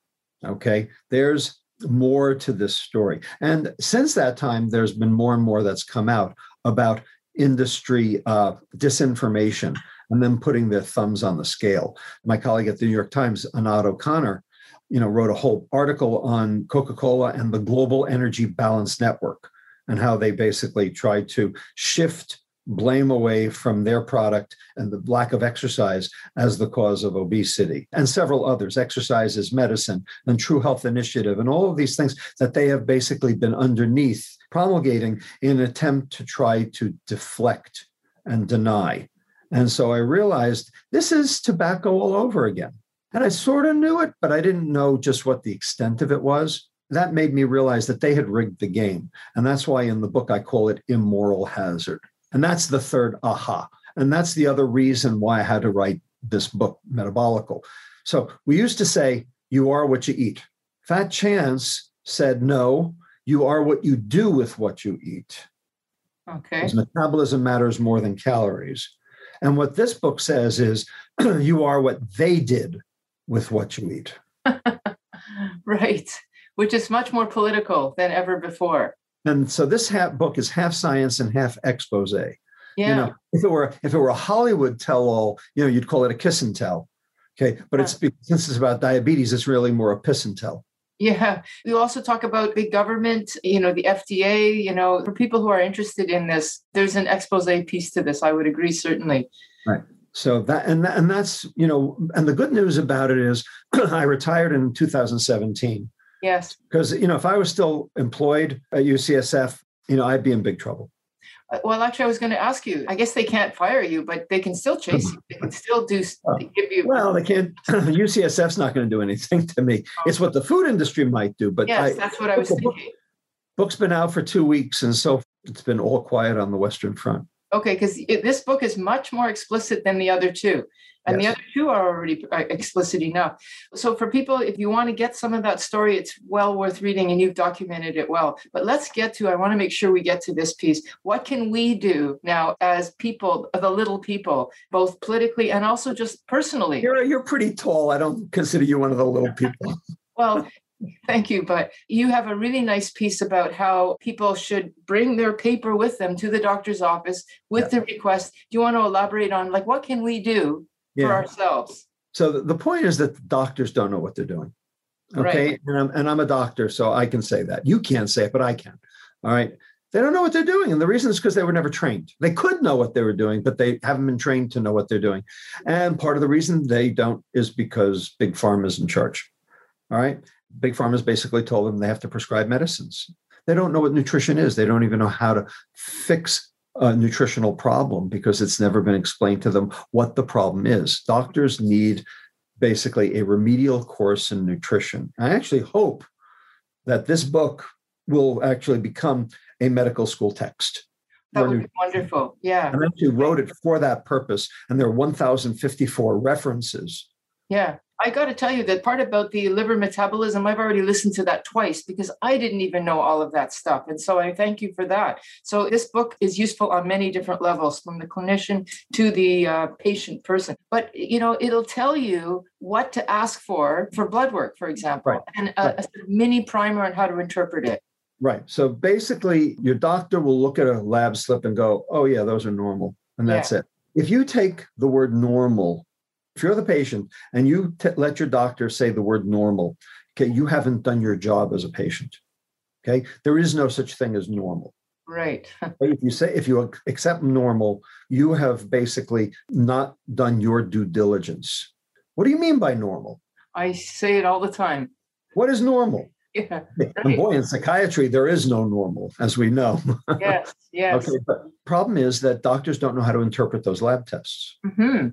Okay, there's more to this story. And since that time, there's been more and more that's come out about industry disinformation and them putting their thumbs on the scale. My colleague at the New York Times, Anat O'Connor, wrote a whole article on Coca-Cola and the Global Energy Balance Network and how they basically tried to shift blame away from their product and the lack of exercise as the cause of obesity, and several others, Exercise is Medicine and True Health Initiative, and all of these things that they have basically been underneath promulgating in an attempt to try to deflect and deny. And so I realized this is tobacco all over again. And I sort of knew it, but I didn't know just what the extent of it was. That made me realize that they had rigged the game. And that's why in the book, I call it immoral hazard. And that's the third aha. And that's the other reason why I had to write this book, Metabolical. So we used to say, you are what you eat. Fat Chance said, no, you are what you do with what you eat. Okay. Because metabolism matters more than calories. And what this book says is, you are what they did with what you eat. Right. Which is much more political than ever before. And so this book is half science and half expose. Yeah. You know, if it were a Hollywood tell-all, you know, you'd call it a kiss and tell. Okay. But it's, since it's about diabetes, it's really more a piss and tell. Yeah. You also talk about big government, you know, the FDA, you know, for people who are interested in this, there's an expose piece to this. I would agree, certainly. Right. So that's, you know, and the good news about it is I retired in 2017. Yes. Because, you know, if I was still employed at UCSF, you know, I'd be in big trouble. Well, actually, I was going to ask you, I guess they can't fire you, but they can still chase you. They can still give you. Well, they can't. UCSF's not going to do anything to me. Oh. It's what the food industry might do. But yes, that's what I was thinking. Book's been out for 2 weeks, and so it's been all quiet on the Western Front. Okay, because this book is much more explicit than the other two. And yes. The other two are already explicit enough. So for people, if you want to get some of that story, it's well worth reading and you've documented it well. But let's get to, I want to make sure we get to this piece. What can we do now as people, the little people, both politically and also just personally? You're pretty tall. I don't consider you one of the little people. Well, thank you. But you have a really nice piece about how people should bring their paper with them to the doctor's office with the request. Do you want to elaborate on like, what can we do? Yeah. For ourselves. So the point is that doctors don't know what they're doing. Okay. Right. And I'm a doctor, so I can say that. You can't say it, but I can. All right. They don't know what they're doing. And the reason is because they were never trained. They could know what they were doing, but they haven't been trained to know what they're doing. And part of the reason they don't is because Big Pharma is in charge. All right. Big Pharma's basically told them they have to prescribe medicines. They don't know what nutrition is. They don't even know how to fix a nutritional problem because it's never been explained to them what the problem is. Doctors need basically a remedial course in nutrition. I actually hope that this book will actually become a medical school text. That would be wonderful. Yeah. I actually wrote it for that purpose, and there are 1,054 references. Yeah. I got to tell you that part about the liver metabolism, I've already listened to that twice because I didn't even know all of that stuff. And so I thank you for that. So this book is useful on many different levels, from the clinician to the patient person. But, you know, it'll tell you what to ask for blood work, for example, right. And a sort of mini primer on how to interpret it. Right. So basically, your doctor will look at a lab slip and go, oh, yeah, those are normal. And that's it. If you take the word normal, if you're the patient and you let your doctor say the word normal, okay, you haven't done your job as a patient. Okay, there is no such thing as normal. Right. If you accept normal, you have basically not done your due diligence. What do you mean by normal? I say it all the time. What is normal? Yeah, right. And boy, in psychiatry, there is no normal, as we know. Yes, yes. Okay, but problem is that doctors don't know how to interpret those lab tests. Mm-hmm.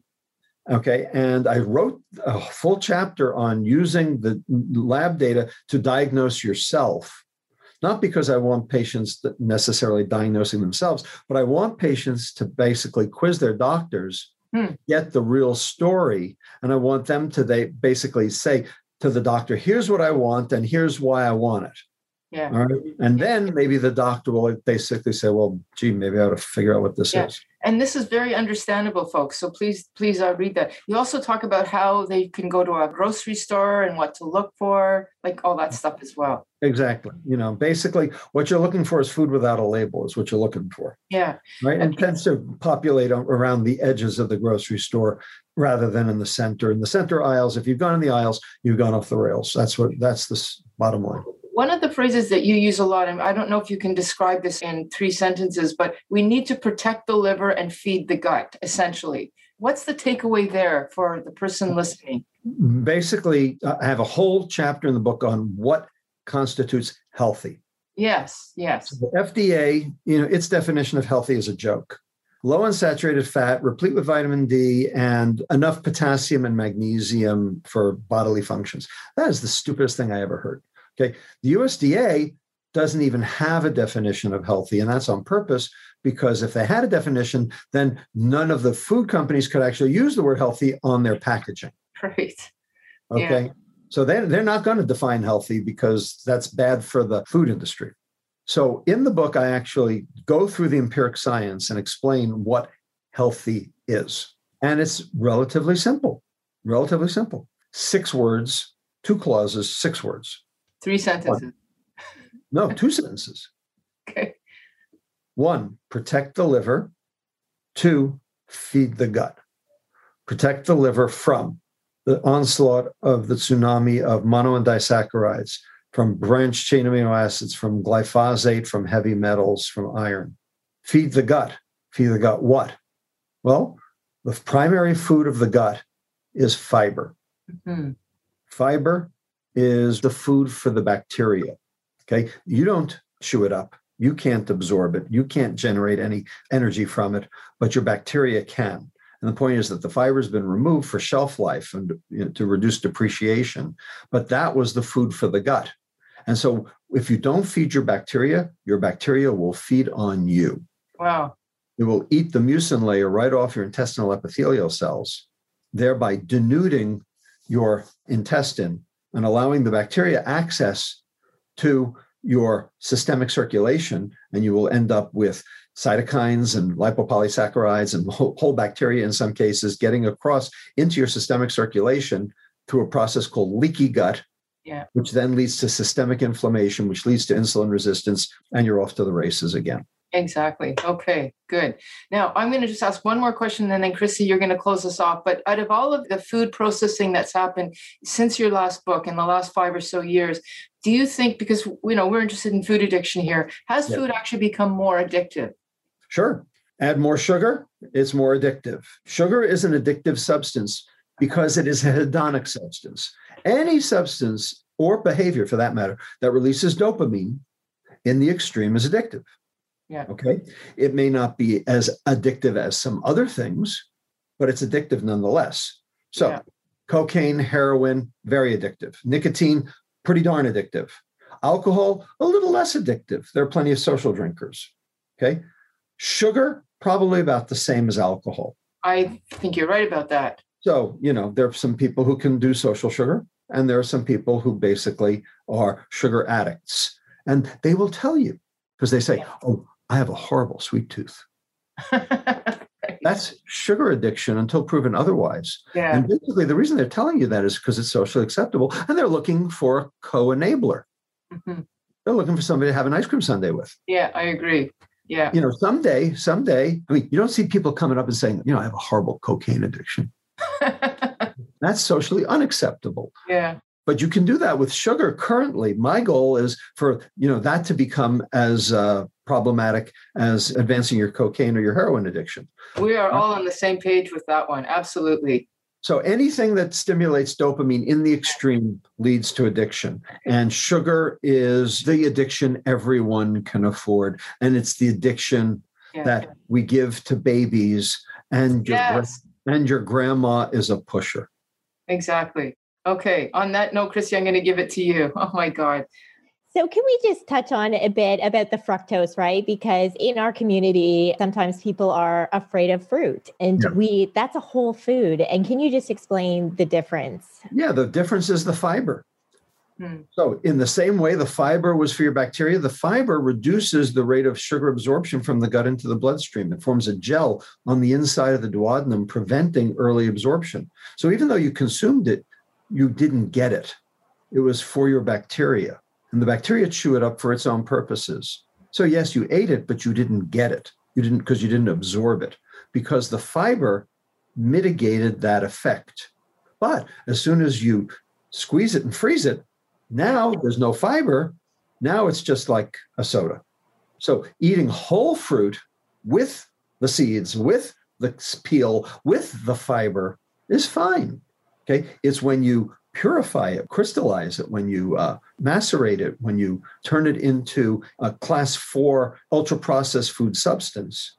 Okay, and I wrote a full chapter on using the lab data to diagnose yourself, not because I want patients necessarily diagnosing themselves, but I want patients to basically quiz their doctors, get the real story, and I want them to basically say to the doctor, here's what I want, and here's why I want it. Yeah. All right. And then maybe the doctor will basically say, well, gee, maybe I ought to figure out what this is. And this is very understandable, folks. So please read that. You also talk about how they can go to a grocery store and what to look for, like all that stuff as well. Exactly. You know, basically what you're looking for is food without a label is what you're looking for. Yeah. Right. And tends to populate around the edges of the grocery store rather than in the center. In the center aisles, if you've gone in the aisles, you've gone off the rails. That's the bottom line. One of the phrases that you use a lot, and I don't know if you can describe this in 3 sentences, but we need to protect the liver and feed the gut, essentially. What's the takeaway there for the person listening? Basically, I have a whole chapter in the book on what constitutes healthy. Yes, yes. So the FDA, you know, its definition of healthy is a joke. low in saturated fat, replete with vitamin D, and enough potassium and magnesium for bodily functions. That is the stupidest thing I ever heard. Okay. The USDA doesn't even have a definition of healthy, and that's on purpose, because if they had a definition, then none of the food companies could actually use the word healthy on their packaging. Right. Okay. Yeah. So they're not going to define healthy, because that's bad for the food industry. So in the book, I actually go through the empiric science and explain what healthy is. And it's relatively simple, Six words, two clauses, six words. Three sentences. One. No, two sentences. Okay. One, protect the liver. Two, feed the gut. Protect the liver from the onslaught of the tsunami of mono and disaccharides, from branched chain amino acids, from glyphosate, from heavy metals, from iron. Feed the gut. Feed the gut what? Well, the primary food of the gut is fiber. Mm-hmm. Fiber is the food for the bacteria. Okay. You don't chew it up. You can't absorb it. You can't generate any energy from it, but your bacteria can. And the point is that the fiber has been removed for shelf life and, you know, to reduce depreciation, but that was the food for the gut. And so if you don't feed your bacteria will feed on you. Wow. It will eat the mucin layer right off your intestinal epithelial cells, thereby denuding your intestine and allowing the bacteria access to your systemic circulation, and you will end up with cytokines and lipopolysaccharides and whole bacteria in some cases getting across into your systemic circulation through a process called leaky gut, which then leads to systemic inflammation, which leads to insulin resistance, and you're off to the races again. Exactly. Okay, good. Now, I'm going to just ask one more question, and then Chrissy, you're going to close us off. But out of all of the food processing that's happened since your last book in the last 5 or so years, do you think, because you know we're interested in food addiction here, has food actually become more addictive? Sure. Add more sugar, it's more addictive. Sugar is an addictive substance because it is a hedonic substance. Any substance or behavior, for that matter, that releases dopamine in the extreme is addictive. Yeah. Okay. It may not be as addictive as some other things, but it's addictive nonetheless. So cocaine, heroin, very addictive. Nicotine, pretty darn addictive. Alcohol, a little less addictive. There are plenty of social drinkers. Okay. Sugar, probably about the same as alcohol. I think you're right about that. So, you know, there are some people who can do social sugar, and there are some people who basically are sugar addicts. And they will tell you, because they say, oh, I have a horrible sweet tooth. That's sugar addiction until proven otherwise. Yeah. And basically the reason they're telling you that is because it's socially acceptable, and they're looking for a co-enabler. Mm-hmm. They're looking for somebody to have an ice cream sundae with. Yeah, I agree. Yeah. You know, someday, I mean, you don't see people coming up and saying, you know, I have a horrible cocaine addiction. That's socially unacceptable. Yeah. But you can do that with sugar currently. My goal is for, you know, that to become as problematic as advancing your cocaine or your heroin addiction. We are all on the same page with that one. Absolutely. So anything that stimulates dopamine in the extreme leads to addiction. And sugar is the addiction everyone can afford. And it's the addiction that we give to babies, and your grandma is a pusher. Exactly. Okay. On that note, Chrissy, I'm going to give it to you. Oh my God. So can we just touch on a bit about the fructose, right? Because in our community, sometimes people are afraid of fruit, and that's a whole food. And can you just explain the difference? Yeah. The difference is the fiber. Hmm. So in the same way the fiber was for your bacteria, the fiber reduces the rate of sugar absorption from the gut into the bloodstream. It forms a gel on the inside of the duodenum, preventing early absorption. So even though you consumed it, you didn't get it. It was for your bacteria, and the bacteria chew it up for its own purposes. So yes, you ate it, but you didn't get it. You didn't, because you didn't absorb it, because the fiber mitigated that effect. But as soon as you squeeze it and freeze it, now there's no fiber. Now it's just like a soda. So eating whole fruit with the seeds, with the peel, with the fiber is fine. Okay, it's when you purify it, crystallize it, when you macerate it, when you turn it into a class 4 ultra-processed food substance,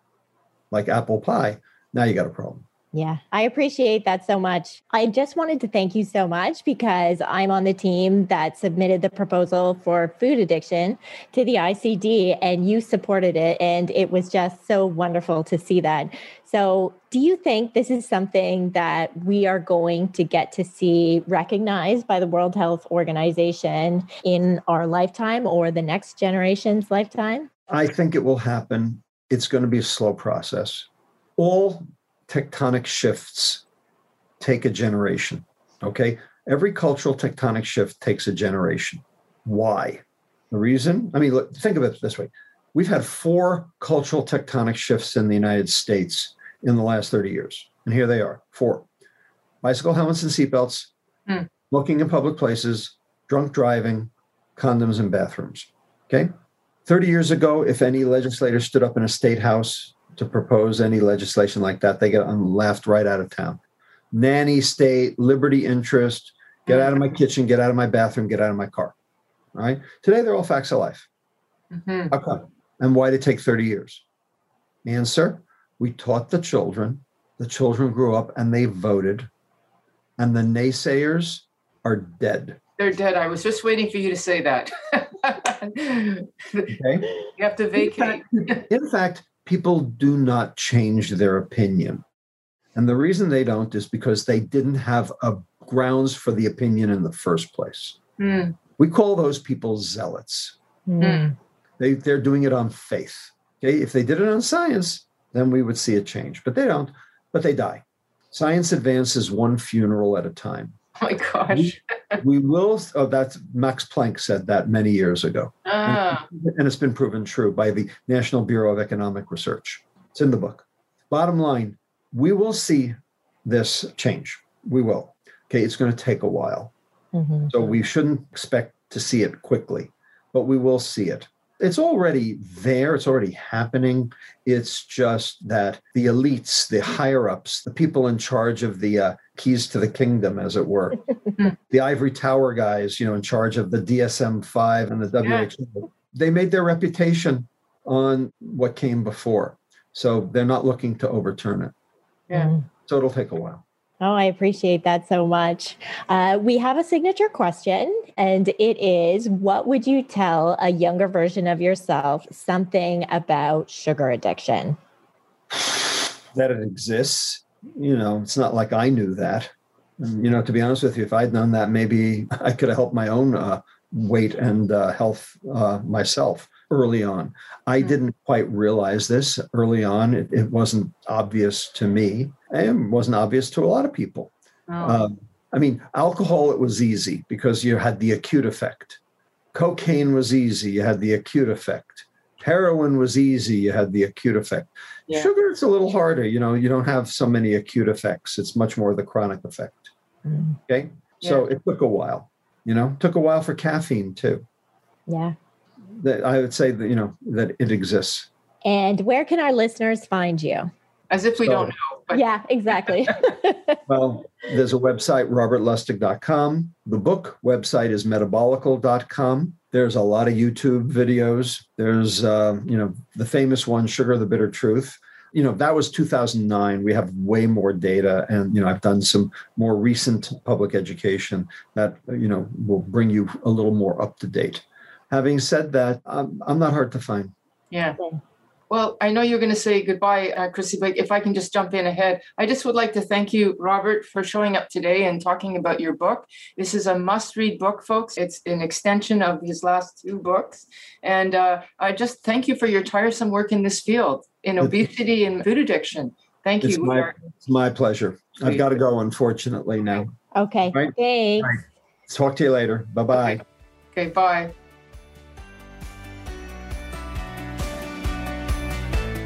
like apple pie, now you got a problem. Yeah, I appreciate that so much. I just wanted to thank you so much because I'm on the team that submitted the proposal for food addiction to the ICD, and you supported it. And it was just so wonderful to see that. So do you think this is something that we are going to get to see recognized by the World Health Organization in our lifetime or the next generation's lifetime? I think it will happen. It's going to be a slow process. All tectonic shifts take a generation, okay? Every cultural tectonic shift takes a generation. Why? The reason? I mean, look, think of it this way. We've had 4 cultural tectonic shifts in the United States in the last 30 years. And here they are, 4. Bicycle helmets and seatbelts, smoking in public places, drunk driving, condoms in bathrooms, okay? 30 years ago, if any legislator stood up in a state house to propose any legislation like that, they get laughed right out of town. Nanny state, liberty interest, get out of my kitchen, get out of my bathroom, get out of my car. All right. Today, they're all facts of life. Mm-hmm. How come? And why did it take 30 years? Answer, we taught the children grew up and they voted, and the naysayers are dead. They're dead. I was just waiting for you to say that. Okay. You have to vacate. In fact, people do not change their opinion. And the reason they don't is because they didn't have grounds for the opinion in the first place. Mm. We call those people zealots. Mm. They're doing it on faith. Okay? If they did it on science, then we would see a change. But they don't, but they die. Science advances one funeral at a time. Oh, my gosh. We will. Oh, that's Max Planck said that many years ago. Ah. And it's been proven true by the National Bureau of Economic Research. It's in the book. Bottom line, we will see this change. We will. Okay. It's going to take a while. Mm-hmm. So we shouldn't expect to see it quickly, but we will see it. It's already there. It's already happening. It's just that the elites, the higher-ups, the people in charge of the keys to the kingdom, as it were, the ivory tower guys, you know, in charge of the DSM-5 and the WHO, they made their reputation on what came before. So they're not looking to overturn it. Yeah. So it'll take a while. Oh, I appreciate that so much. We have a signature question, and it is, what would you tell a younger version of yourself something about sugar addiction? That it exists. You know, it's not like I knew that. And, you know, to be honest with you, if I'd known that, maybe I could have helped my own weight and health myself early on. I didn't quite realize this early on. It wasn't obvious to me. It wasn't obvious to a lot of people. Oh. I mean, alcohol, it was easy because you had the acute effect. Cocaine was easy. You had the acute effect. Heroin was easy. You had the acute effect. Yeah. Sugar, it's a little harder. You know, you don't have so many acute effects. It's much more the chronic effect. Mm. Okay. Yeah. So it took a while, you know, took a while for caffeine too. Yeah. That I would say that, you know, that it exists. And where can our listeners find you? As if we don't know. But. Yeah, exactly. Well, there's a website, robertlustig.com. The book website is metabolical.com. There's a lot of YouTube videos. There's, you know, the famous one, Sugar, The Bitter Truth. You know, that was 2009. We have way more data. And, you know, I've done some more recent public education that, you know, will bring you a little more up to date. Having said that, I'm not hard to find. Yeah. Well, I know you're going to say goodbye, Chrissy, but if I can just jump in ahead, I just would like to thank you, Robert, for showing up today and talking about your book. This is a must-read book, folks. It's an extension of his last 2 books. And I just thank you for your tiresome work in this field, in obesity and food addiction. Thank you. It's my pleasure. I've got to go, unfortunately, now. Okay. Right? Thanks. Right. Talk to you later. Bye-bye. Okay, bye.